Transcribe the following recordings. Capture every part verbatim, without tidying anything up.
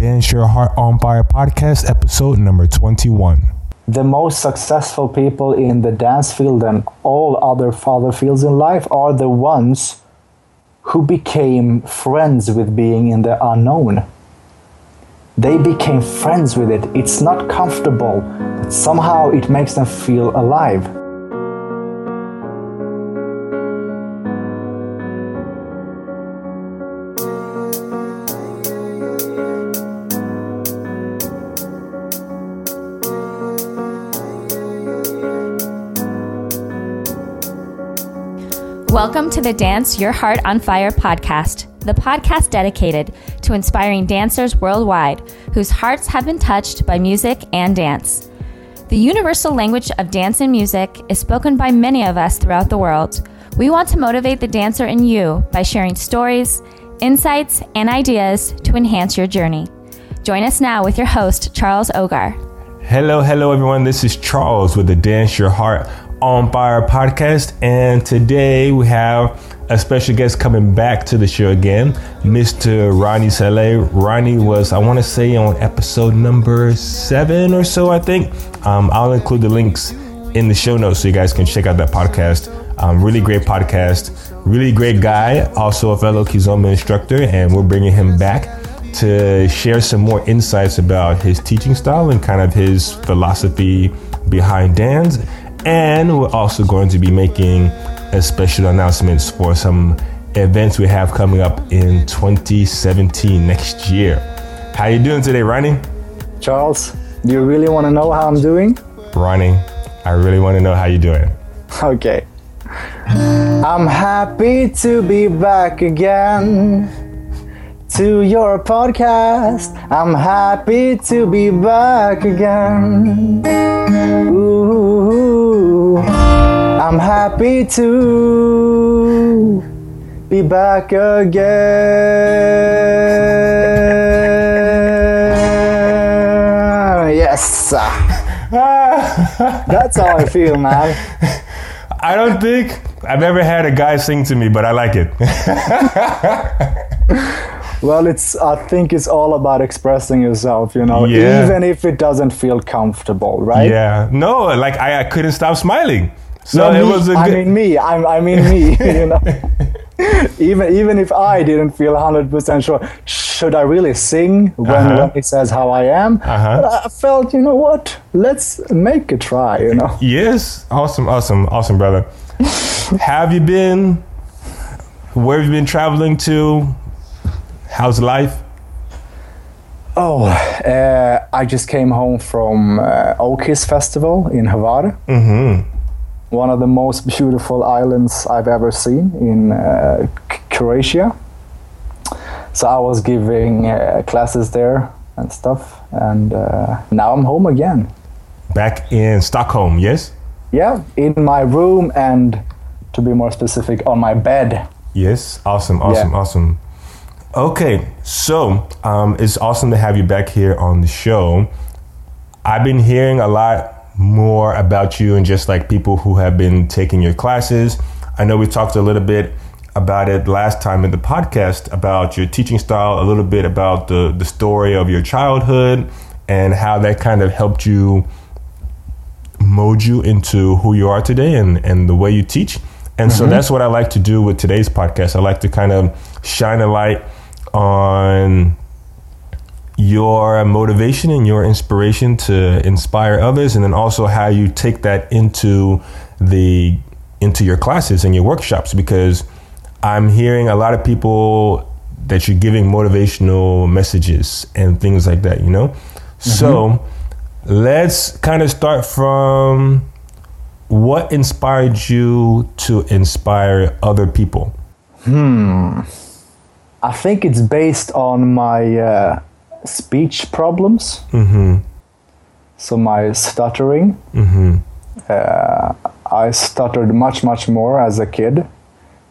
Dance Your Heart on Fire podcast, episode number twenty-one. The most successful people in the dance field and all other other fields in life are the ones who became friends with being in the unknown. They became friends with it. It's not comfortable, but somehow it makes them feel alive. Welcome to the Dance Your Heart on Fire podcast, the podcast dedicated to inspiring dancers worldwide whose hearts have been touched by music and dance. The universal language of dance and music is spoken by many of us throughout the world. We want to motivate the dancer in you by sharing stories, insights, and ideas to enhance your journey. Join us now with your host, Charles Ogar. Hello, hello, everyone. This is Charles with the Dance Your Heart on Fire podcast, and today we have a special guest coming back to the show again, Mister Ronie Saleh. Ronie was, I want to say, on episode number seven or so, I think. Um, I'll include the links in the show notes so you guys can check out that podcast. Um, really great podcast, really great guy, also a fellow Kizomba instructor, and we're bringing him back to share some more insights about his teaching style and kind of his philosophy behind dance. And we're also going to be making a special announcements for some events we have coming up in twenty seventeen, next year. How you doing today, Ronnie? Charles, do you really want to know how I'm doing? Ronnie, I really want to know how you're doing. Okay. I'm happy to be back again to your podcast. I'm happy to be back again. Ooh, I'm happy to be back again. Yes. That's how I feel, man. I don't think I've ever had a guy sing to me, but I like it. Well, it's. I think it's all about expressing yourself, you know, yeah. Even if it doesn't feel comfortable, right? Yeah. No, like I, I couldn't stop smiling. So no, it me, was a good... I mean me, I'm, I mean me, you know. even even if I didn't feel one hundred percent sure, should I really sing when, uh-huh. when it says how I am? Uh-huh. But I felt, you know what, let's make a try, you know. Yes. Awesome, awesome, awesome, brother. Have you been, where have you been traveling to? How's life? Oh, uh, I just came home from uh, O-Kiss Festival in Havara. Mm-hmm. One of the most beautiful islands I've ever seen in uh, Croatia. So I was giving uh, classes there and stuff. And uh, now I'm home again. Back in Stockholm, yes? Yeah, in my room and, to be more specific, on my bed. Yes, awesome, awesome, yeah. awesome. Okay, so um, it's awesome to have you back here on the show. I've been hearing a lot more about you and just like people who have been taking your classes. I know we talked a little bit about it last time in the podcast about your teaching style, a little bit about the, the story of your childhood and how that kind of helped you mold you into who you are today and, and the way you teach. And mm-hmm. so that's what I like to do with today's podcast. I like to kind of shine a light on your motivation and your inspiration to inspire others, and then also how you take that into the into your classes and your workshops, because I'm hearing a lot of people that you're giving motivational messages and things like that, you know? Mm-hmm. So let's kind of start from what inspired you to inspire other people? Hmm. I think it's based on my uh, speech problems. Mm-hmm. So my stuttering. Mm-hmm. Uh, I stuttered much, much more as a kid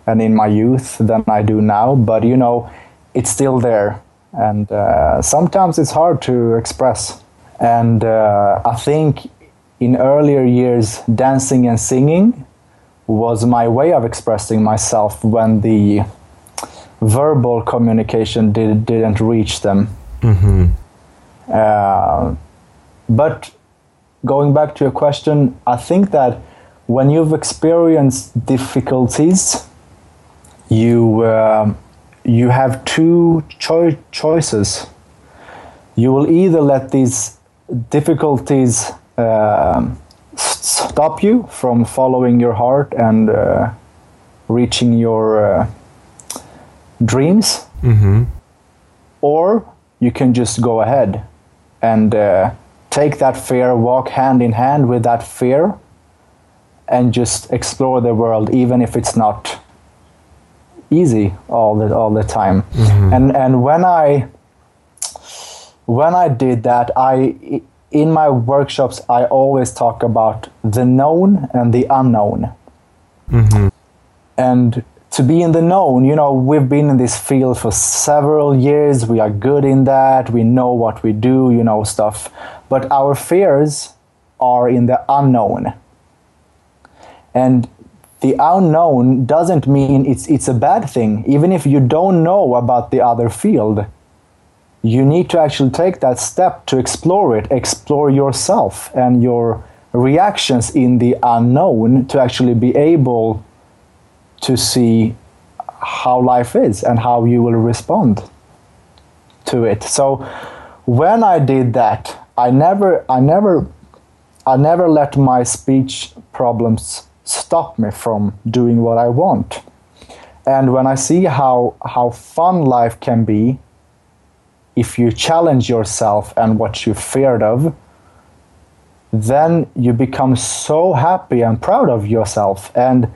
and in my youth than I do now. But, you know, it's still there. And uh, sometimes it's hard to express. And uh, I think in earlier years, dancing and singing was my way of expressing myself when the verbal communication did, didn't reach them. Mm-hmm. Uh, but going back to your question, I think that when you've experienced difficulties, you uh, you have two cho- choices. You will either let these difficulties uh, stop you from following your heart and uh, reaching your uh, dreams, mm-hmm. or you can just go ahead and uh, take that fear, walk hand in hand with that fear, and just explore the world, even if it's not easy all the all the time. Mm-hmm. And and when I when I did that, I in my workshops I always talk about the known and the unknown. Mm-hmm. And to be in the known, you know, we've been in this field for several years. We are good in that. We know what we do, you know, stuff. But our fears are in the unknown. And the unknown doesn't mean it's it's a bad thing. Even if you don't know about the other field, you need to actually take that step to explore it, explore yourself and your reactions in the unknown to actually be able to see how life is and how you will respond to it. So when I did that, I never, I never, I never let my speech problems stop me from doing what I want. And when I see how how fun life can be, if you challenge yourself and what you feared of, then you become so happy and proud of yourself. And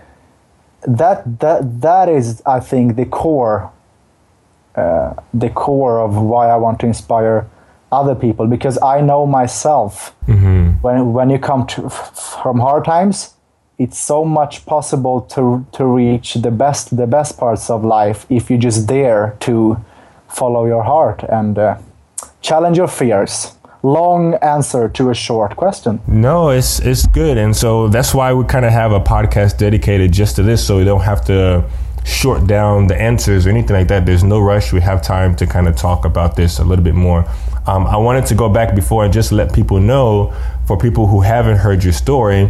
That that that is, I think, the core, uh, the core of why I want to inspire other people, because I know myself. Mm-hmm. When when you come to, from hard times, it's so much possible to to reach the best the best parts of life if you just dare to follow your heart and uh, challenge your fears. Long answer to a short question. No, it's it's good. And so that's why we kind of have a podcast dedicated just to this, so we don't have to short down the answers or anything like that. There's no rush. We have time to kind of talk about this a little bit more. Um, I wanted to go back before and just let people know, for people who haven't heard your story,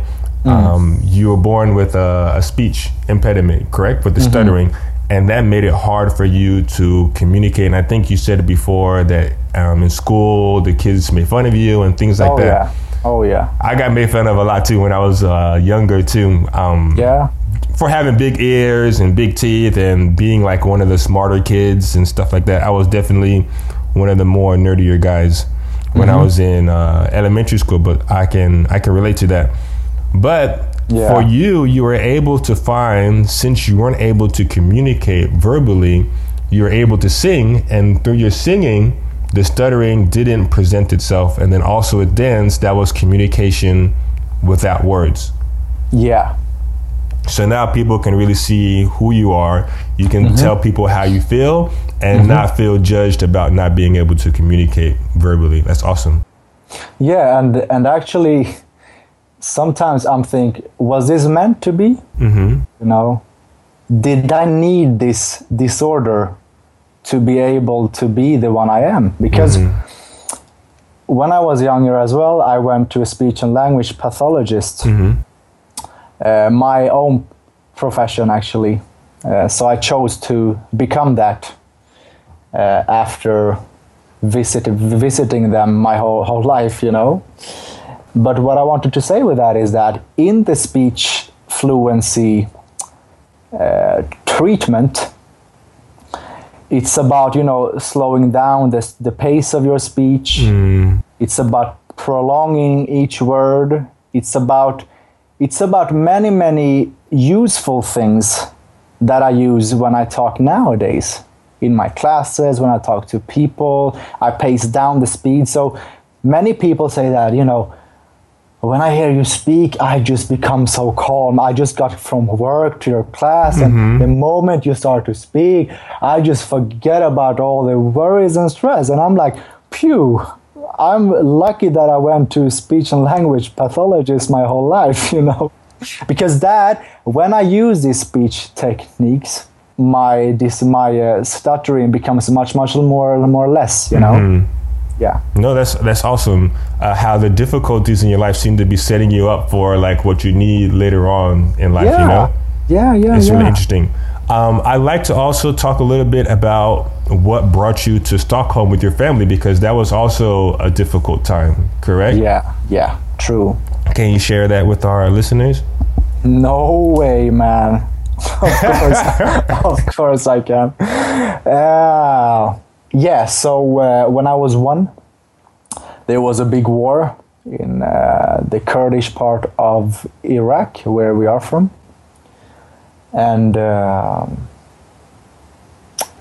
mm. um, you were born with a, a speech impediment, correct? With the mm-hmm. stuttering. And that made it hard for you to communicate. And I think you said before that um, in school, the kids made fun of you and things like oh, that. Yeah. Oh, yeah. I got made fun of a lot, too, when I was uh, younger, too. Um, yeah. For having big ears and big teeth and being like one of the smarter kids and stuff like that. I was definitely one of the more nerdier guys when mm-hmm. I was in uh, elementary school. But I can I can relate to that. But... Yeah. For you, you were able to find, since you weren't able to communicate verbally, you were able to sing, and through your singing, the stuttering didn't present itself. And then also with dance, that was communication without words. Yeah. So now people can really see who you are. You can mm-hmm. tell people how you feel and mm-hmm. not feel judged about not being able to communicate verbally. That's awesome. Yeah, and and actually... Sometimes I'm think, was this meant to be? Mm-hmm. You know, did I need this disorder to be able to be the one I am? Because mm-hmm. when I was younger as well, I went to a speech and language pathologist, mm-hmm. uh, my own profession actually. Uh, so I chose to become that uh, after visit, visiting them my whole, whole life, you know. But what I wanted to say with that is that in the speech fluency uh, treatment, it's about, you know, slowing down the, the pace of your speech. Mm. It's about prolonging each word. It's about it's about many, many useful things that I use when I talk nowadays. In my classes, when I talk to people, I pace down the speed. So many people say that, you know, when I hear you speak, I just become so calm. I just got from work to your class, and mm-hmm. the moment you start to speak, I just forget about all the worries and stress. And I'm like, phew, I'm lucky that I went to speech and language pathologist my whole life, you know. Because that, when I use these speech techniques, my this my uh, stuttering becomes much much more more less, you know. Mm-hmm. Yeah. No, that's that's awesome. Uh, how the difficulties in your life seem to be setting you up for like what you need later on in life. Yeah. You know. Yeah, yeah, it's yeah. really interesting. Um, I'd like to also talk a little bit about what brought you to Stockholm with your family, because that was also a difficult time, correct? Yeah, yeah, true. Can you share that with our listeners? No way, man. Of course, of course I can. Uh, yeah, so uh, when I was one, there was a big war in uh, the Kurdish part of Iraq, where we are from. And uh,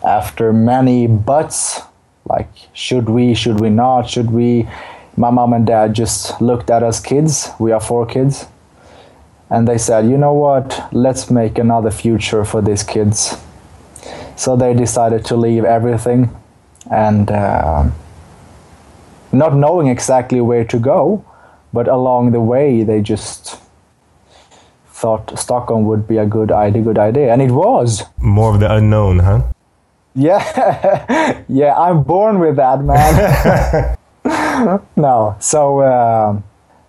after many buts, like, should we, should we not, should we, my mom and dad just looked at us kids, we are four kids, and they said, you know what, let's make another future for these kids. So they decided to leave everything, and uh, not knowing exactly where to go, but along the way they just thought Stockholm would be a good idea, good idea, and it was. More of the unknown, huh? Yeah, yeah, I'm born with that, man. No, so uh,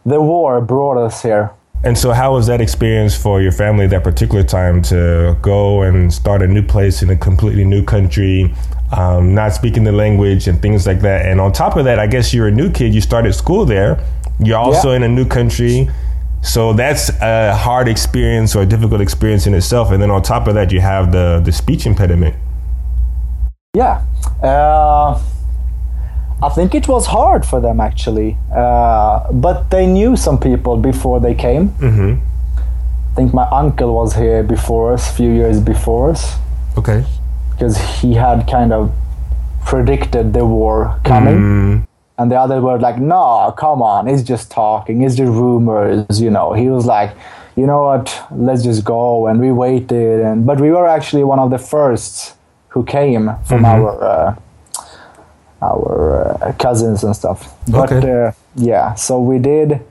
the war brought us here. And so how was that experience for your family that particular time to go and start a new place in a completely new country, um, not speaking the language and things like that? And on top of that, I guess you're a new kid, you started school there, you're also yeah. in a new country. So that's a hard experience or a difficult experience in itself. And then on top of that, you have the, the speech impediment. Yeah. Uh, I think it was hard for them, actually. Uh, but they knew some people before they came. Mm-hmm. I think my uncle was here before us, a few years before us. Okay. Because he had kind of predicted the war coming. Mm. And the other were like, no, come on, it's just talking, it's just rumors, you know. He was like, you know what, let's just go, and we waited. And but we were actually one of the first who came from mm-hmm. our uh, our uh, cousins and stuff. But okay. uh, yeah, so we did,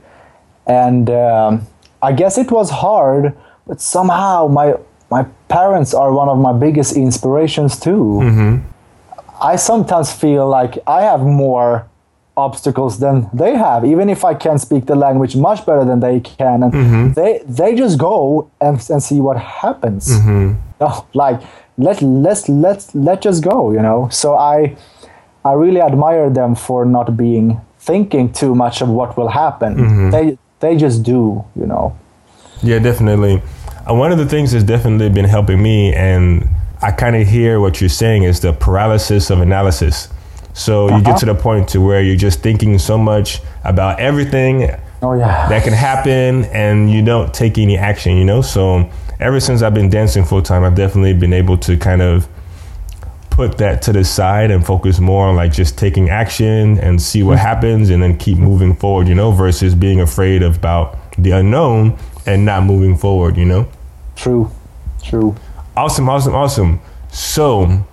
and um, I guess it was hard, but somehow my my parents are one of my biggest inspirations too. Mm-hmm. I sometimes feel like I have more obstacles than they have, even if I can speak the language much better than they can, and mm-hmm. they they just go and, and see what happens. Mm-hmm. Oh, like let let's let let just go, you know. So I I really admire them for not being thinking too much of what will happen. Mm-hmm. They they just do, you know. Yeah, definitely. Uh, one of the things that's definitely been helping me, and I kind of hear what you're saying, is the paralysis of analysis. So you uh-huh. get to the point to where you're just thinking so much about everything oh, yeah. that can happen, and you don't take any action, you know? So ever since I've been dancing full time, I've definitely been able to kind of put that to the side and focus more on like just taking action and see what happens and then keep moving forward, you know, versus being afraid about the unknown and not moving forward, you know? True, true. Awesome, awesome, awesome. So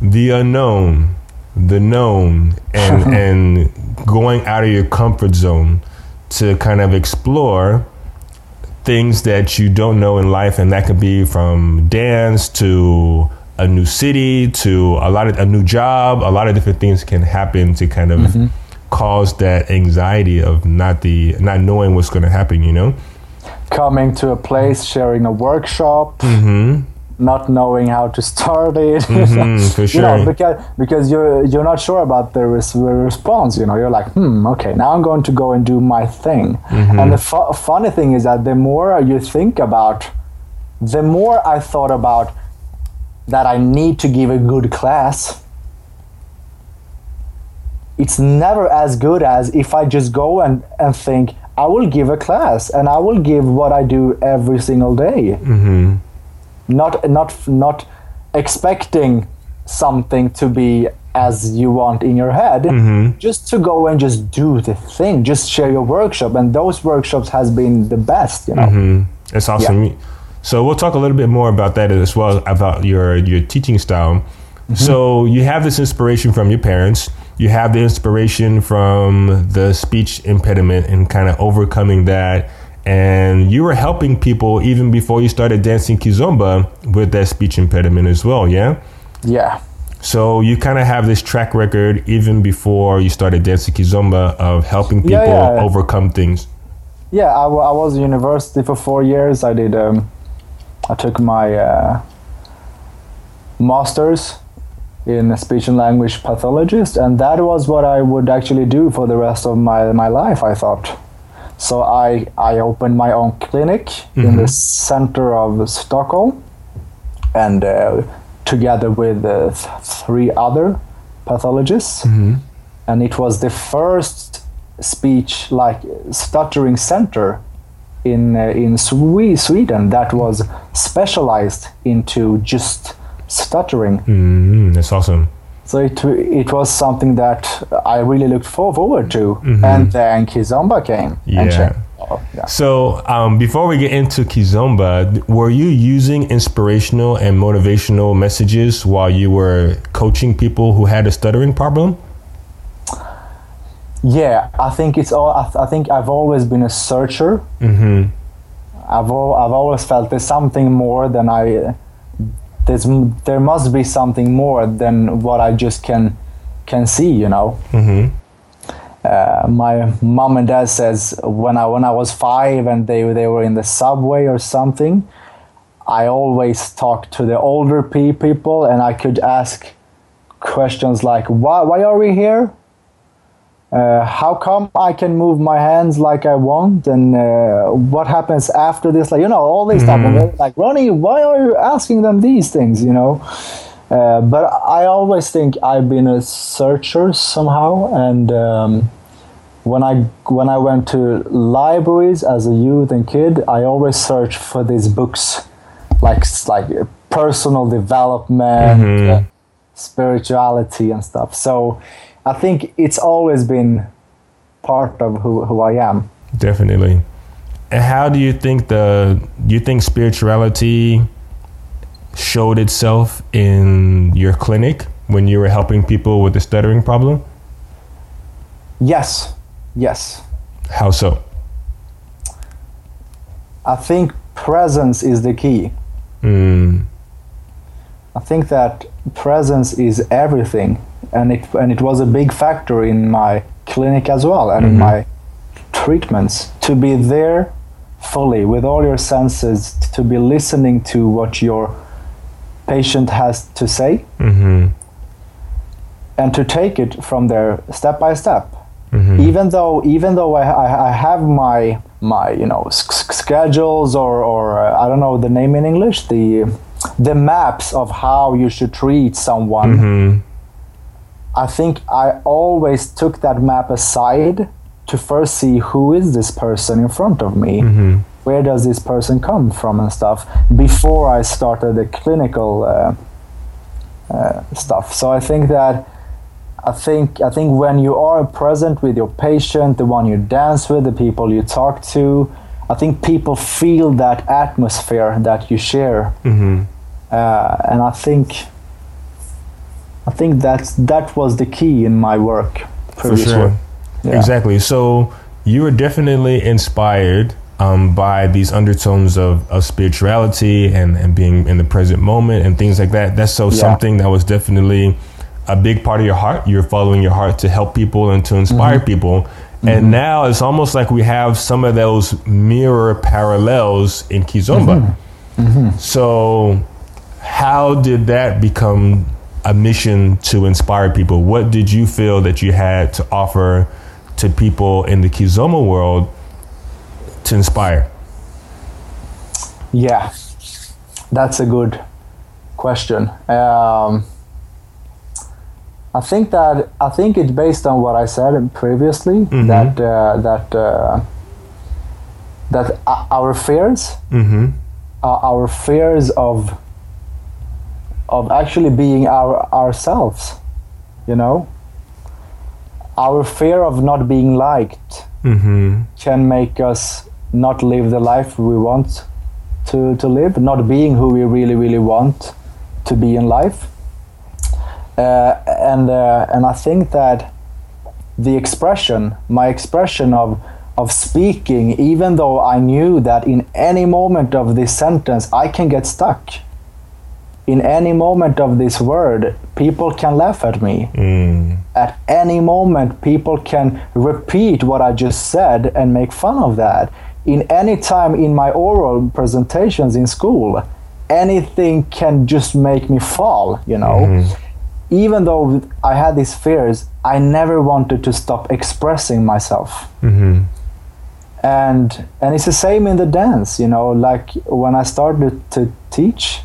the unknown, the known, and and going out of your comfort zone to kind of explore things that you don't know in life, and that could be from dance to a new city to a lot of a new job. A lot of different things can happen to kind of mm-hmm. cause that anxiety of not the not knowing what's going to happen, you know, coming to a place, sharing a workshop, mm-hmm. not knowing how to start it, mm-hmm, for sure. You know, because because you're you're not sure about the res- response. You know, you're like, hmm, okay, now I'm going to go and do my thing. Mm-hmm. And the fu- funny thing is that the more you think about, the more I thought about that I need to give a good class. It's never as good as if I just go and, and think I will give a class and I will give what I do every single day. Mm-hmm. Not not not expecting something to be as you want in your head, mm-hmm. just to go and just do the thing, just share your workshop, and those workshops has been the best, you know. Mm-hmm. It's awesome. Yeah. So we'll talk a little bit more about that as well, about your your teaching style. Mm-hmm. So you have this inspiration from your parents, you have the inspiration from the speech impediment and kind of overcoming that, And you were helping people even before you started dancing Kizomba with that speech impediment as well, yeah? Yeah. So you kind of have this track record even before you started dancing Kizomba of helping people yeah, yeah. overcome things. Yeah, I, w- I was in university for four years. I did, um, I took my uh, master's in speech and language pathologist, and that was what I would actually do for the rest of my, my life, I thought. So I, I opened my own clinic mm-hmm. in the center of Stockholm, and uh, together with uh, th- three other pathologists. Mm-hmm. And it was the first speech like stuttering center in uh, in Swe- Sweden that was specialized into just stuttering. Mm-hmm. That's awesome. So it it was something that I really looked forward to, mm-hmm. and then Kizomba came. Yeah. And oh, yeah. So um, before we get into Kizomba, were you using inspirational and motivational messages while you were coaching people who had a stuttering problem? Yeah, I think it's all. I, th- I think I've always been a searcher. Mm-hmm. I've al- I've always felt there's something more than I. There's, there must be something more than what I just can can see, you know. Mm-hmm. Uh, my mom and dad says when I when I was five and they they were in the subway or something, I always talked to the older pe- people and I could ask questions like why why are we here? Uh, how come I can move my hands like I want, and uh, what happens after this? Like, you know, all these mm-hmm. type of like, Ronie, why are you asking them these things? You know, uh, but I always think I've been a searcher somehow. And um, when I when I went to libraries as a youth and kid, I always searched for these books, like like personal development, mm-hmm. uh, spirituality, and stuff. So. I think it's always been part of who, who I am. Definitely. And how do you think the you think spirituality showed itself in your clinic when you were helping people with the stuttering problem? Yes. Yes. How so? I think presence is the key. Mm. I think that presence is everything. And it and it was a big factor in my clinic as well, and mm-hmm. in my treatments, to be there fully with all your senses, to be listening to what your patient has to say, mm-hmm. and to take it from there step by step. Mm-hmm. Even though even though I, I, I have my my you know sc- schedules or or uh, I don't know the name in English, the the maps of how you should treat someone. Mm-hmm. I think I always took that map aside to first see who is this person in front of me, mm-hmm. where does this person come from and stuff, before I started the clinical uh, uh, stuff. So I think that I think I think when you are present with your patient, the one you dance with, the people you talk to, I think people feel that atmosphere that you share, mm-hmm. uh, and I think. I think that's that was the key in my work. For sure. Yeah. Exactly. So you were definitely inspired um, by these undertones of, of spirituality and, and being in the present moment and things like that. That's so yeah. something that was definitely a big part of your heart. You're following your heart to help people and to inspire mm-hmm. people. Mm-hmm. And now it's almost like we have some of those mirror parallels in Kizomba. Mm-hmm. Mm-hmm. So how did that become a mission to inspire people? What did you feel that you had to offer to people in the Kizomba world to inspire? Yeah, that's a good question. Um, I think that I think it's based on what I said previously, mm-hmm. that uh, that uh, that our fears, mm-hmm. are our fears of. of actually being our ourselves, you know? Our fear of not being liked mm-hmm. can make us not live the life we want to, to live, not being who we really, really want to be in life. Uh, and uh, and I think that the expression, my expression of of speaking, even though I knew that in any moment of this sentence I can get stuck. In any moment of this word, people can laugh at me. Mm. At any moment, people can repeat what I just said and make fun of that. In any time in my oral presentations in school, anything can just make me fall, you know. Mm. Even though I had these fears, I never wanted to stop expressing myself. Mm-hmm. And and it's the same in the dance, you know, like when I started to teach,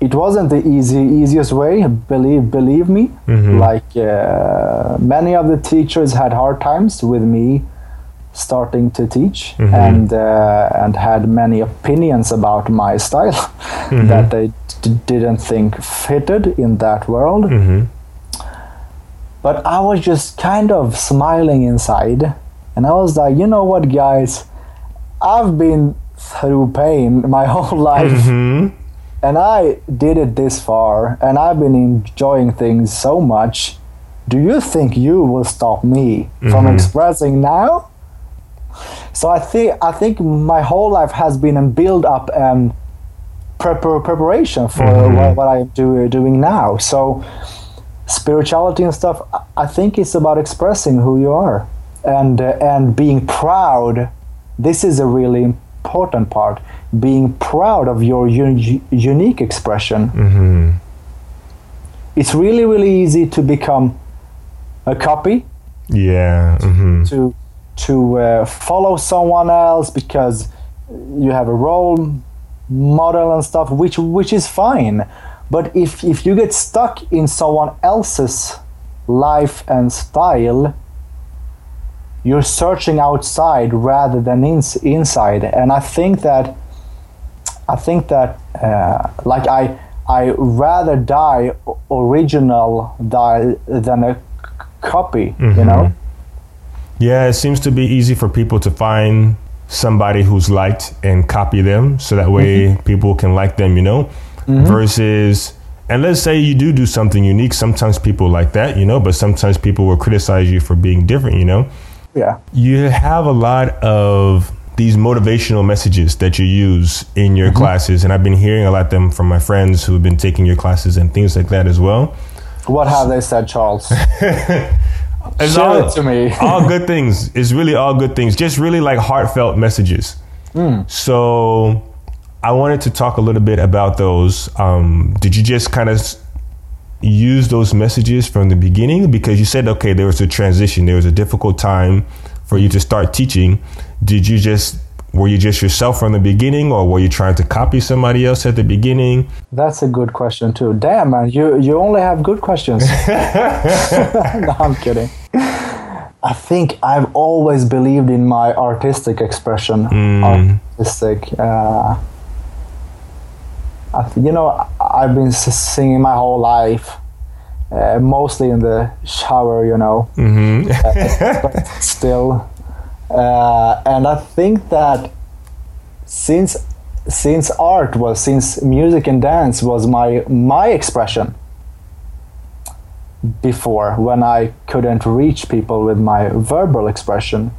it wasn't the easy, easiest way, believe believe me. Mm-hmm. Like uh, many of the teachers had hard times with me starting to teach, mm-hmm. and uh, and had many opinions about my style mm-hmm. that they d- didn't think fitted in that world. Mm-hmm. But I was just kind of smiling inside, and I was like, you know what, guys, I've been through pain my whole life. Mm-hmm. And I did it this far, and I've been enjoying things so much. Do you think you will stop me mm-hmm. from expressing now? So I think I think my whole life has been a build-up and prepar- preparation for mm-hmm. what, what I'm do, doing now. So spirituality and stuff, I think it's about expressing who you are and uh, and being proud. This is a really important part. Being proud of your un- unique expression. Mm-hmm. It's really, really easy to become a copy. Yeah. Mm-hmm. To to uh, follow someone else because you have a role model and stuff, which which is fine. But if if you get stuck in someone else's life and style, you're searching outside rather than in- inside. And I think that. I think that, uh, like, I I rather die original die than a copy, mm-hmm. you know? Yeah, it seems to be easy for people to find somebody who's liked and copy them, so that way mm-hmm. people can like them, you know? Mm-hmm. Versus, and let's say you do do something unique, sometimes people like that, you know, but sometimes people will criticize you for being different, you know? Yeah. You have a lot of these motivational messages that you use in your mm-hmm. classes. And I've been hearing a lot of them from my friends who've been taking your classes and things like that as well. What have they said, Charles? It's Show all, it to me. All good things. It's really all good things. Just really like heartfelt messages. Mm. So I wanted to talk a little bit about those. Um, did you just kind of use those messages from the beginning? Because you said, okay, there was a transition. There was a difficult time for you to start teaching. Did you just, were you just yourself from the beginning, or were you trying to copy somebody else at the beginning? That's a good question too. Damn, man, you, you only have good questions. No, I'm kidding. I think I've always believed in my artistic expression. Mm. Artistic. Uh, I th- you know, I've been singing my whole life. Uh, mostly in the shower, you know, mm-hmm. uh, but still. Uh, and I think that since since art was, since music and dance was my my expression before, when I couldn't reach people with my verbal expression,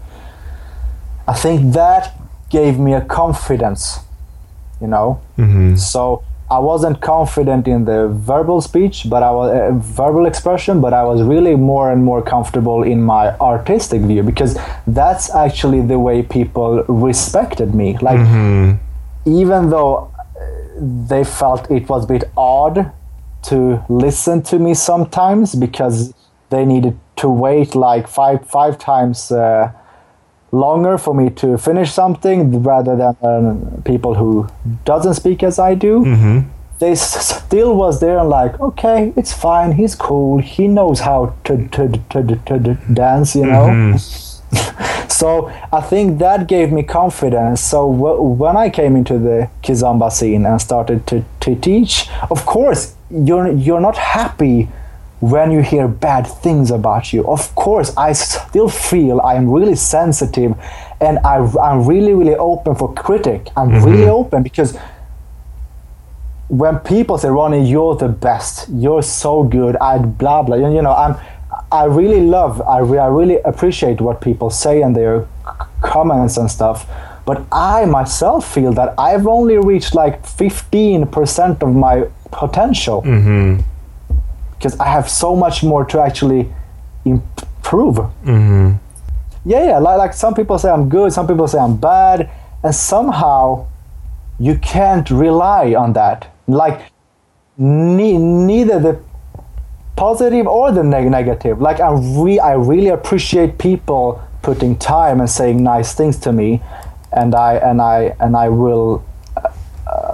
I think that gave me a confidence, you know. Mm-hmm. So I wasn't confident in the verbal speech, but I was uh, verbal expression, but I was really more and more comfortable in my artistic view, because that's actually the way people respected me. Like, mm-hmm. even though they felt it was a bit odd to listen to me sometimes, because they needed to wait like five five times uh, longer for me to finish something rather than um, people who doesn't speak as I do. Mm-hmm. They s- still was there and like, okay, it's fine. He's cool. He knows how to to to to, to dance, you know. Mm-hmm. So I think that gave me confidence. So w- when I came into the Kizomba scene and started to, to teach, of course, you're you're not happy when you hear bad things about you. Of course, I still feel I'm really sensitive, and I, I'm really, really open for critic. I'm mm-hmm. really open, because when people say, Ronie, you're the best, you're so good, I blah, blah, you know, I'm, I really love, I, re, I really appreciate what people say and their c- comments and stuff. But I myself feel that I've only reached like fifteen percent of my potential. Mm-hmm. Because I have so much more to actually improve. Mm-hmm. Yeah, yeah. Like, like some people say I'm good, some people say I'm bad. And somehow you can't rely on that. Like ne- neither the positive or the neg- negative. Like I, re- I really appreciate people putting time and saying nice things to me. And I and I and I will uh,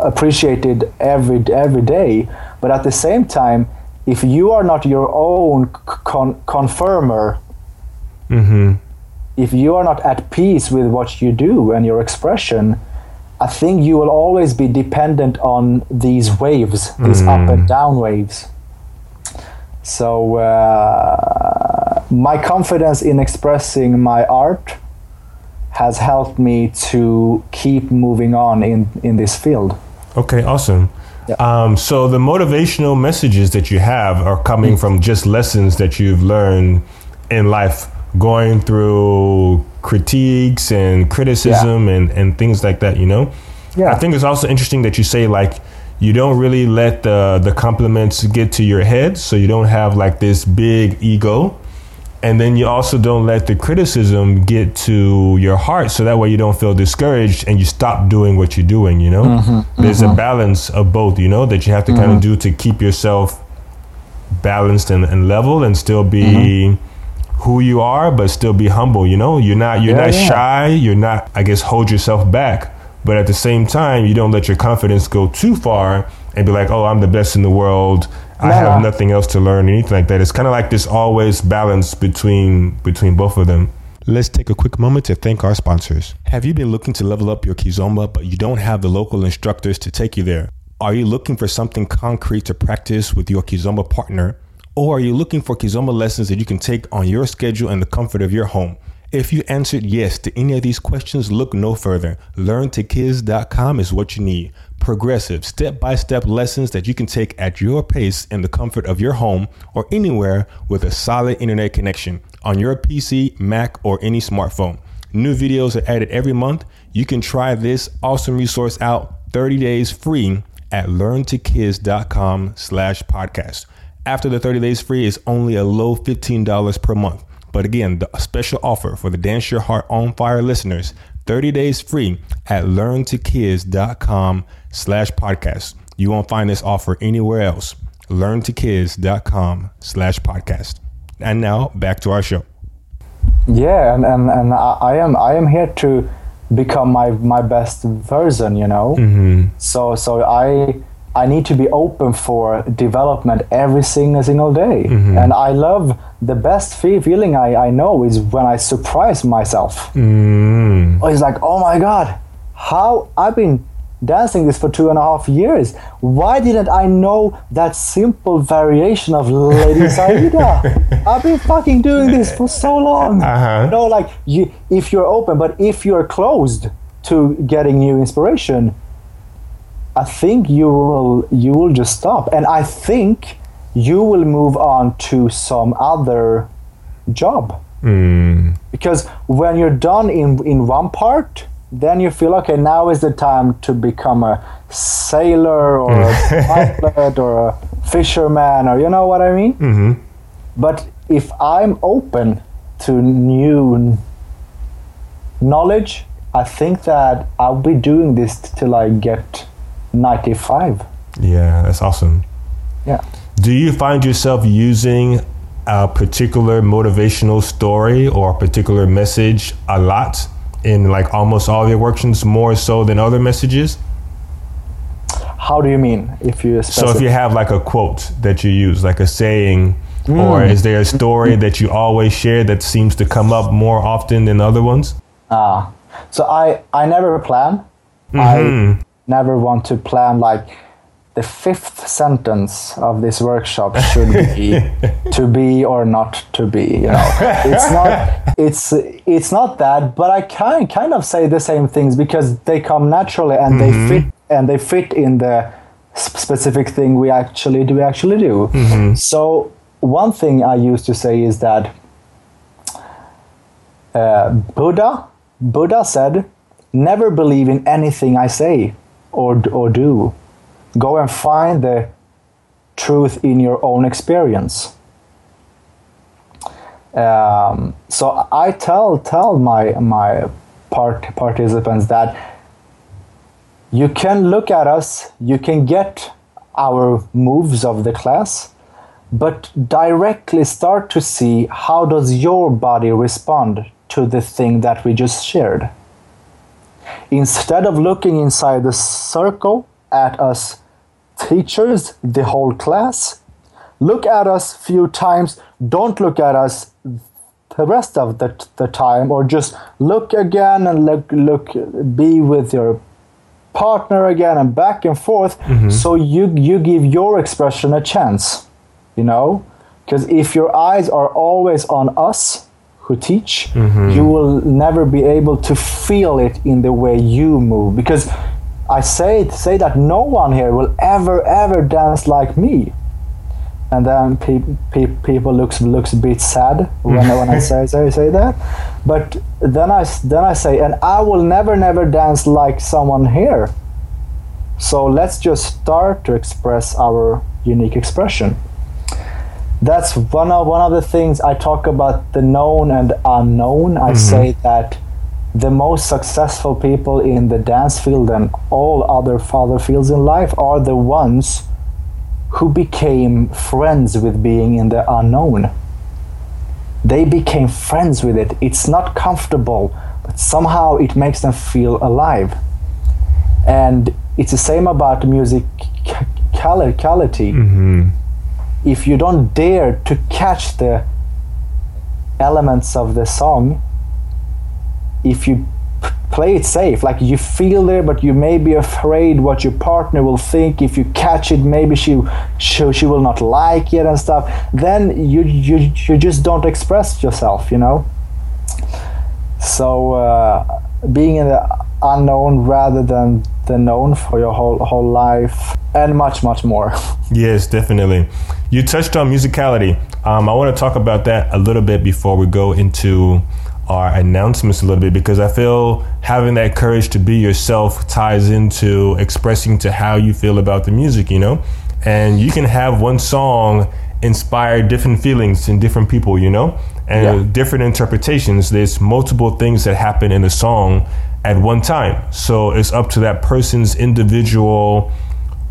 appreciate it every every day. But at the same time, if you are not your own con- confirmer, mm-hmm. if you are not at peace with what you do and your expression, I think you will always be dependent on these waves, mm. these up and down waves. So uh, my confidence in expressing my art has helped me to keep moving on in, in this field. Okay, awesome. Yep. Um, so the motivational messages that you have are coming mm-hmm. from just lessons that you've learned in life, going through critiques and criticism yeah. and, and things like that, you know? Yeah. I think it's also interesting that you say, like, you don't really let the, the compliments get to your head, so you don't have, like, this big ego. And then you also don't let the criticism get to your heart, so that way you don't feel discouraged and you stop doing what you're doing, you know? Mm-hmm, There's mm-hmm. a balance of both, you know, that you have to mm-hmm. kind of do to keep yourself balanced and, and level and still be mm-hmm. who you are, but still be humble, you know? You're not, you're yeah, not yeah. shy, you're not, I guess, hold yourself back. But at the same time, you don't let your confidence go too far and be like, oh, I'm the best in the world. I no, have no. nothing else to learn, anything like that. It's kind of like this always balance between between both of them. Let's take a quick moment to thank our sponsors. Have you been looking to level up your Kizomba, but you don't have the local instructors to take you there? Are you looking for something concrete to practice with your Kizomba partner? Or are you looking for Kizomba lessons that you can take on your schedule and the comfort of your home? If you answered yes to any of these questions, look no further. Learn to Kids dot com is what you need. Progressive, step-by-step lessons that you can take at your pace in the comfort of your home or anywhere with a solid internet connection on your P C, Mac, or any smartphone. New videos are added every month. You can try this awesome resource out thirty days free at learn to kids dot com slash podcast. After the thirty days free is only a low fifteen dollars per month. But again, the special offer for the Dance Your Heart on Fire listeners, thirty days free at learn to kids dot com slash podcast. You won't find this offer anywhere else. learn to kids dot com slash podcast. And now back to our show. Yeah, and, and, and I am I am here to become my, my best version, you know. Mm-hmm. So so I I need to be open for development every single, single day. Mm-hmm. And I love the best feeling I, I know is when I surprise myself. Mm. It's like, oh my God, how I've been dancing this for two and a half years. Why didn't I know that simple variation of Lady Saida? I've been fucking doing this for so long. Uh-huh. You know, like you, if you're open, but if you're closed to getting new inspiration, I think you will you will just stop, and I think you will move on to some other job. Mm. Because when you're done in, in one part, then you feel okay. Now is the time to become a sailor or a pilot or a fisherman, or you know what I mean. Mm-hmm. But if I'm open to new knowledge, I think that I'll be doing this till I get ninety-five. Yeah, that's awesome. Yeah. Do you find yourself using a particular motivational story or a particular message a lot in like almost all your workshops, more so than other messages? How do you mean? If you specify? So if you have like a quote that you use, like a saying, mm. or is there a story that you always share that seems to come up more often than other ones? Ah, uh, so I I never plan. Mm-hmm. I never want to plan like the fifth sentence of this workshop should be to be or not to be, you know. It's not it's it's not that, but I kind kind of say the same things because they come naturally and mm-hmm. they fit and they fit in the specific thing we actually do we actually do. Mm-hmm. So one thing I used to say is that uh, Buddha Buddha said, never believe in anything I say or, or do. Go and find the truth in your own experience. Um, so I tell tell my my part, participants that you can look at us, you can get our moves of the class, but directly start to see how does your body respond to the thing that we just shared. Instead of looking inside the circle at us teachers, the whole class, look at us few times, don't look at us the rest of the, the time, or just look again and look, look, be with your partner again and back and forth. Mm-hmm. So you, you give your expression a chance, you know, because if your eyes are always on us who teach, mm-hmm. you will never be able to feel it in the way you move, because I say, say that no one here will ever, ever dance like me. And then pe pe people looks looks a bit sad when when I say, say say that, but then I then I say, and I will never never dance like someone here. So let's just start to express our unique expression. That's one of one of the things I talk about, the known and unknown. I mm-hmm. say that the most successful people in the dance field and all other other fields in life are the ones who became friends with being in the unknown. They became friends with it. It's not comfortable, but somehow it makes them feel alive. And it's the same about musicality. Mm-hmm. If you don't dare to catch the elements of the song, if you play it safe, like you feel there, but you may be afraid what your partner will think. If you catch it, maybe she she, she will not like it and stuff. Then you, you you just don't express yourself, you know. So uh, being in the unknown rather than the known for your whole whole life, and much much more. Yes, definitely. You touched on musicality. Um, I want to talk about that a little bit before we go into our announcements a little bit, because I feel having that courage to be yourself ties into expressing to how you feel about the music, you know, and you can have one song inspire different feelings in different people, you know, and yeah. different interpretations. There's multiple things that happen in a song at one time. So it's up to that person's individual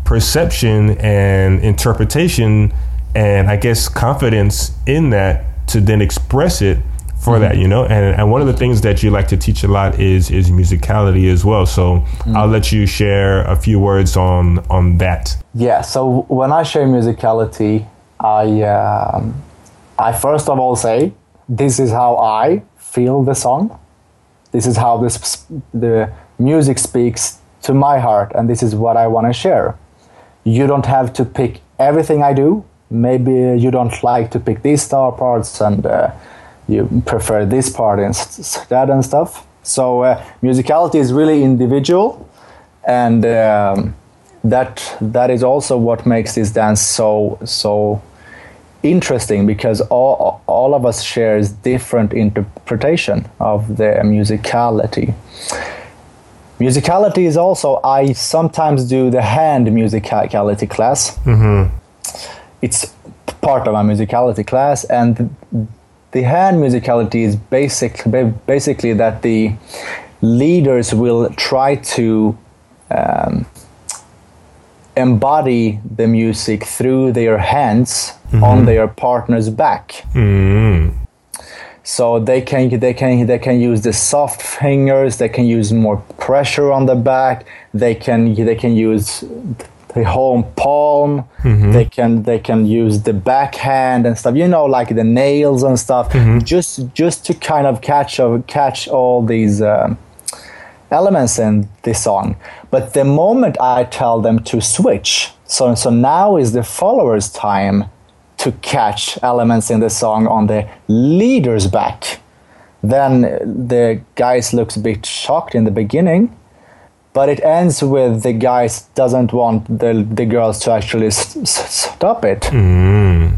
perception and interpretation and I guess confidence in that to then express it for that, you know, and, and one of the things that you like to teach a lot is is musicality as well. So mm. I'll let you share a few words on on that. Yeah. So when I share musicality, I um, I first of all say this is how I feel the song. This is how this the music speaks to my heart, and this is what I want to share. You don't have to pick everything I do. Maybe you don't like to pick these star parts and. Uh, you prefer this part and that and stuff. So uh, musicality is really individual, and um, that that is also what makes this dance so so interesting, because all all of us shares different interpretation of the musicality. Musicality is also, I sometimes do the hand musicality class. Mm-hmm. It's part of my musicality class, and th the hand musicality is basic, basically that the leaders will try to um, embody the music through their hands mm-hmm. on their partner's back. Mm-hmm. So they can they can they can use the soft fingers. They can use more pressure on the back. They can they can use the whole palm, mm-hmm. they can they can use the backhand and stuff, you know, like the nails and stuff, mm-hmm. just just to kind of catch of catch all these um, elements in the song. But the moment I tell them to switch, so so now is the followers' time to catch elements in the song on the leader's back. Then the guys looks a bit shocked in the beginning. But it ends with the guys doesn't want the, the girls to actually st st stop it. Mm.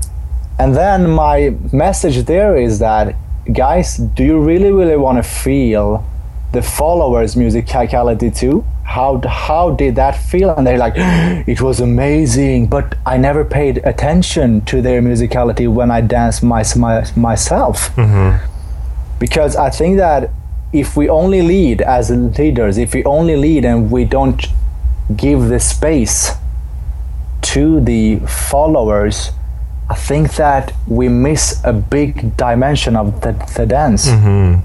And then my message there is that, guys, do you really, really want to feel the followers' musicality too. How how did that feel? And they're like, it was amazing, but I never paid attention to their musicality when I danced my, my, myself. Mm-hmm. Because I think that if we only lead as leaders, if we only lead and we don't give the space to the followers, I think that we miss a big dimension of the, the dance. Mm-hmm.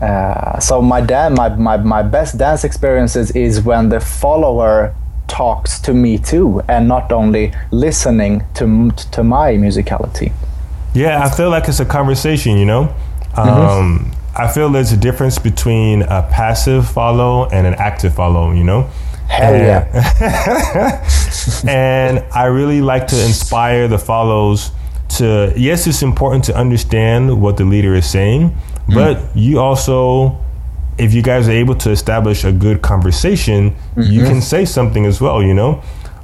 Uh, so my, dan- my, my my best dance experiences is when the follower talks to me too, and not only listening to to my musicality. Yeah, I feel like it's a conversation, you know? Um, mm-hmm. I feel there's a difference between a passive follow and an active follow, you know? Hell and, yeah. And I really like to inspire the follows to, yes, it's important to understand what the leader is saying, but mm. you also, if you guys are able to establish a good conversation, mm-hmm. you can say something as well, you know?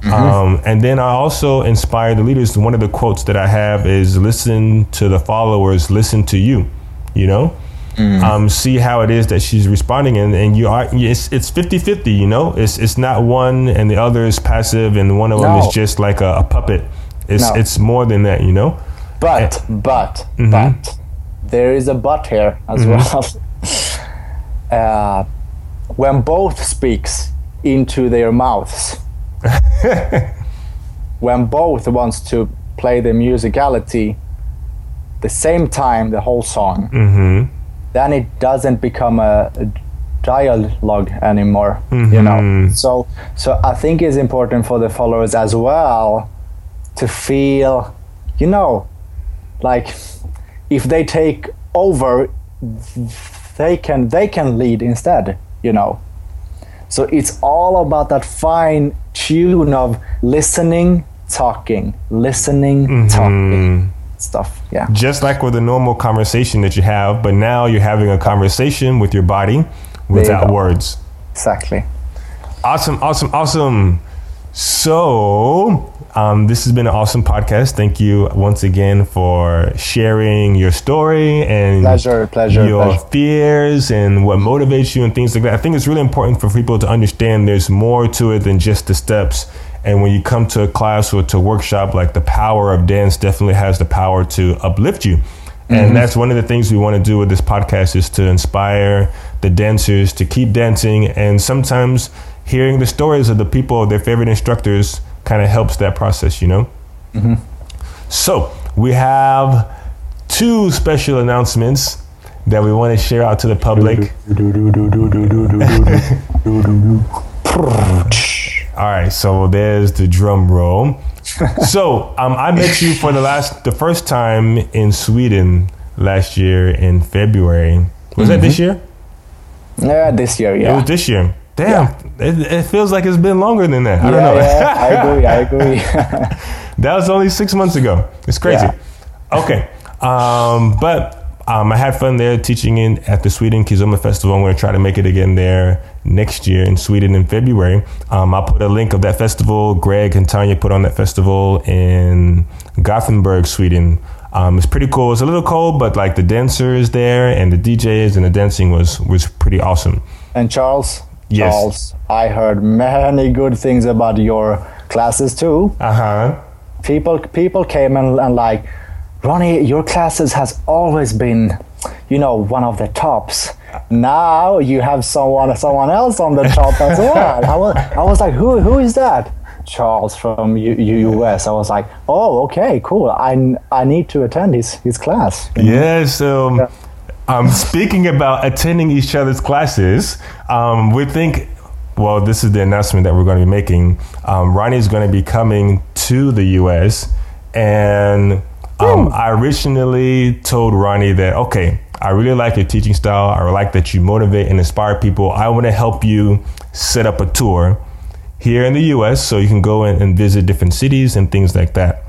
Mm-hmm. Um, and then I also inspire the leaders. One of the quotes that I have is, listen to the followers, listen to you, you know? Mm. Um, see how it is that she's responding. And, and you are, it's, it's fifty-fifty, you know? It's it's not one and the other is passive and one of no. them is just like a, a puppet. It's no. it's more than that, you know? But, and, but, mm-hmm. but. There is a but here as mm-hmm. well. uh, when both speaks into their mouths, when both wants to play the musicality, the same time, the whole song, mm-hmm. then it doesn't become a, a dialogue anymore, mm-hmm. you know? So, so I think it's important for the followers as well to feel, you know, like, if they take over, they can they can lead instead, you know. So it's all about that fine tune of listening, talking, listening, mm-hmm. talking stuff. Yeah. Just like with a normal conversation that you have, but now you're having a conversation with your body without words. Exactly. Awesome, awesome, awesome. So um, this has been an awesome podcast. Thank you once again for sharing your story and pleasure, pleasure, your pleasure. fears and what motivates you and things like that. I think it's really important for people to understand there's more to it than just the steps. And when you come to a class or to a workshop, like the power of dance definitely has the power to uplift you. Mm-hmm. And that's one of the things we want to do with this podcast, is to inspire the dancers to keep dancing. And sometimes hearing the stories of the people, their favorite instructors, kind of helps that process, you know? Mm-hmm. So we have two special announcements that we want to share out to the public. All right, so there's the drum roll. So um, I met you for the last, the first time in Sweden last year in February. Was mm-hmm. that this year? Yeah, this year, yeah. It was this year. Damn, yeah. it, it feels like it's been longer than that. I yeah, don't know. Yeah, I agree, I agree. That was only six months ago. It's crazy. Yeah. Okay, um, but um, I had fun there teaching in at the Sweden Kizomba Festival. I'm going to try to make it again there next year in Sweden in February. Um, I'll put a link of that festival. Greg and Tanya put on that festival in Gothenburg, Sweden. Um, it's pretty cool. It's a little cold, but like the dancers there and the D Js and the dancing was was pretty awesome. And Charles. Yes. Charles, I heard many good things about your classes too. Uh-huh. People people came and, and like, Ronie, your classes has always been, you know, one of the tops. Now you have someone someone else on the top as well. I was I was like, who who is that? Charles from U S. I was like, oh, okay, cool. I, I need to attend his his class. Yes. Um, yeah. Um, speaking about attending each other's classes, um, we think, well, this is the announcement that we're going to be making. Um, Ronie is going to be coming to the U S and um, I originally told Ronie that, okay, I really like your teaching style. I like that you motivate and inspire people. I want to help you set up a tour here in the U S so you can go in and visit different cities and things like that.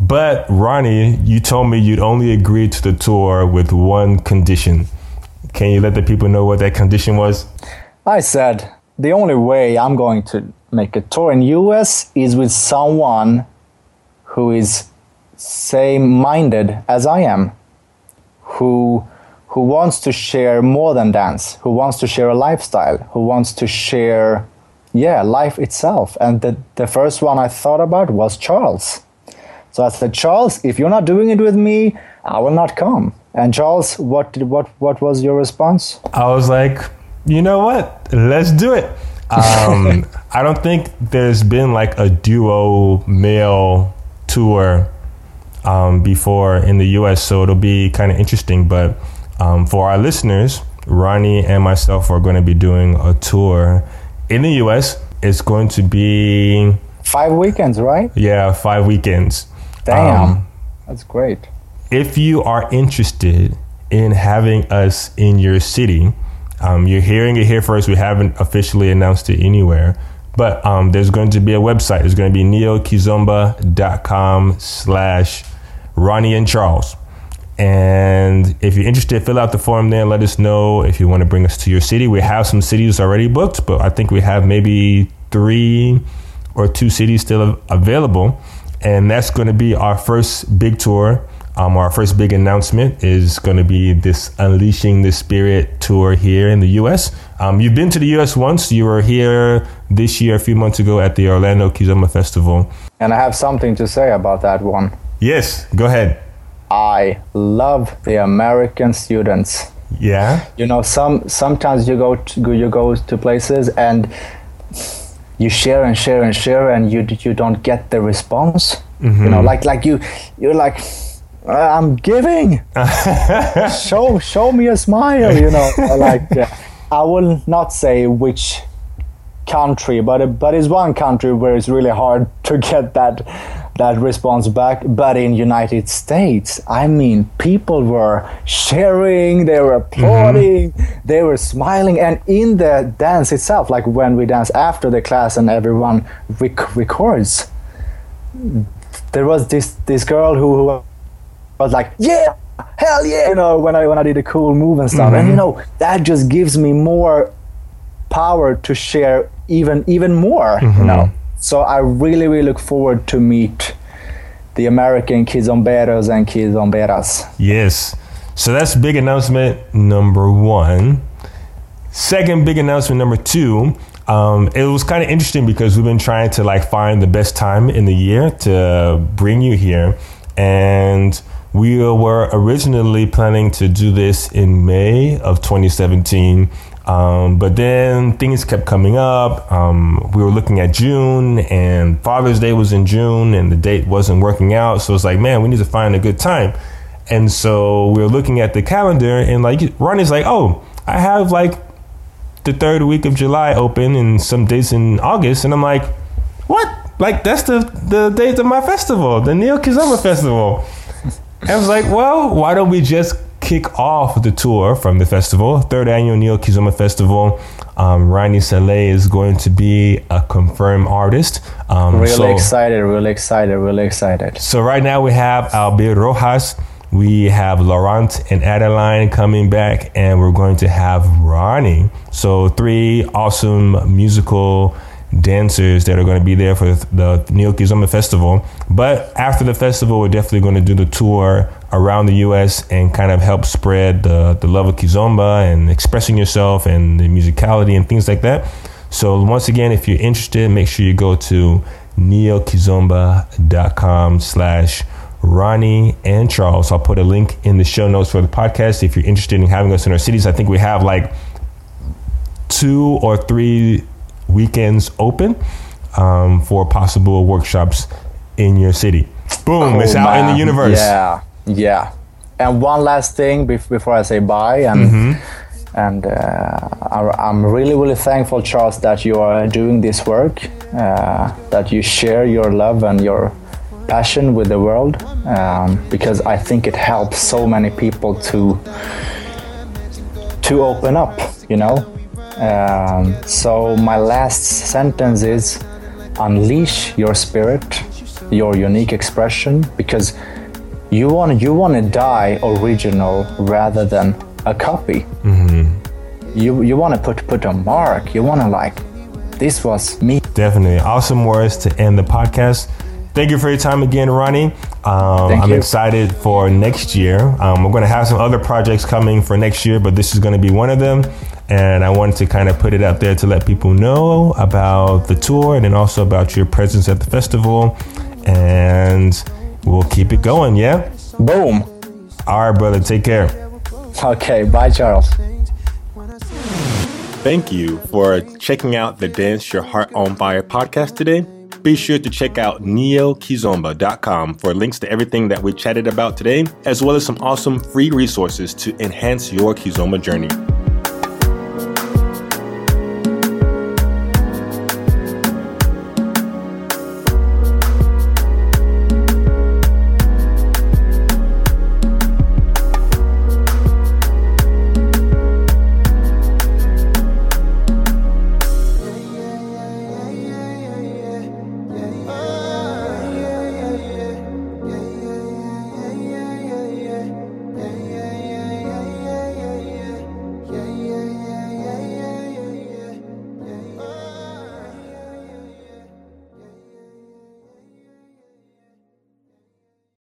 But Ronie, you told me you'd only agree to the tour with one condition. Can you let the people know what that condition was? I said, the only way I'm going to make a tour in the U S is with someone who is same-minded as I am, who who wants to share more than dance, who wants to share a lifestyle, who wants to share, yeah, life itself. And the, the first one I thought about was Charles. So I said, Charles, if you're not doing it with me, I will not come. And Charles, what did, what what was your response? I was like, you know what? Let's do it. Um, I don't think there's been like a duo male tour um, before in the U S, so it'll be kind of interesting. But um, for our listeners, Ronie and myself are going to be doing a tour in the U S. It's going to be five weekends, right? Yeah, five weekends. Damn, um, that's great. If you are interested in having us in your city, um, you're hearing it here first. We haven't officially announced it anywhere, but um, there's going to be a website. It's going to be neokizomba.com slash Ronie and Charles. And if you're interested, fill out the form there and let us know if you want to bring us to your city. We have some cities already booked, but I think we have maybe three or two cities still available. And that's going to be our first big tour. Um, our first big announcement is going to be this Unleashing the Spirit tour here in the U S. Um, you've been to the U S once. You were here this year, a few months ago, at the Orlando Kizomba Festival. And I have something to say about that one. Yes, go ahead. I love the American students. Yeah. You know, some sometimes you go to, you go to places and you share and share and share and you you don't get the response. Mm-hmm. You know, like like you you're like, I'm giving. show show me a smile, you know. Like uh, I will not say which country, but but it's one country where it's really hard to get that that response back. But in United States, I mean, people were sharing, they were applauding, mm-hmm. they were smiling, and in the dance itself, like when we dance after the class and everyone rec- records, there was this this girl who, who was like, yeah, hell yeah, you know, when I when I did a cool move and stuff, mm-hmm. and you know, that just gives me more power to share even even more, mm-hmm. you know. So I really, really look forward to meet the American Kizomberos and Kizomberas. Yes. So that's big announcement number one. Second big announcement number two. Um, it was kind of interesting because we've been trying to like find the best time in the year to bring you here. And we were originally planning to do this in May of twenty seventeen. Um, but then things kept coming up. Um, we were looking at June, and Father's Day was in June, and the date wasn't working out. So it's like, man, we need to find a good time. And so we were looking at the calendar, and like Ronie's like, oh, I have like the third week of July open and some dates in August. And I'm like, what? Like, that's the, the date of my festival, the Neo Kizomba Festival. And I was like, well, why don't we just kick off the tour from the festival, third annual Neo Kizomba Festival. Um, Ronie Saleh is going to be a confirmed artist. Um, really so, excited, really excited, really excited. So right now we have Albert Rojas, we have Laurent and Adeline coming back, and we're going to have Ronie. So three awesome musical dancers that are going to be there for the Neo Kizomba Festival. But after the festival, we're definitely going to do the tour around the U S and kind of help spread the, the love of Kizomba and expressing yourself and the musicality and things like that. So once again, if you're interested, make sure you go to neokizomba.com slash Ronie and Charles. I'll put a link in the show notes for the podcast. If you're interested in having us in our cities, I think we have like two or three weekends open um, for possible workshops in your city. Boom, oh, it's out man. In the universe. Yeah, yeah. And one last thing bef- before I say bye. And mm-hmm. and uh, I'm really, really thankful, Charles, that you are doing this work, uh, that you share your love and your passion with the world, um, because I think it helps so many people to to open up, you know. Um, so my last sentence is, unleash your spirit, your unique expression, because you want you want to die original rather than a copy. Mm-hmm. You you want to put put a mark. You want to like, this was me. Definitely awesome words to end the podcast. Thank you for your time again, Ronie. Um, Thank I'm you. excited for next year. Um, we're going to have some other projects coming for next year, but this is going to be one of them. And I wanted to kind of put it out there to let people know about the tour and then also about your presence at the festival. And we'll keep it going, yeah? Boom. All right, brother. Take care. Okay. Bye, Charles. Thank you for checking out the Dance Your Heart on Fire podcast today. Be sure to check out neo kizomba dot com for links to everything that we chatted about today, as well as some awesome free resources to enhance your Kizomba journey.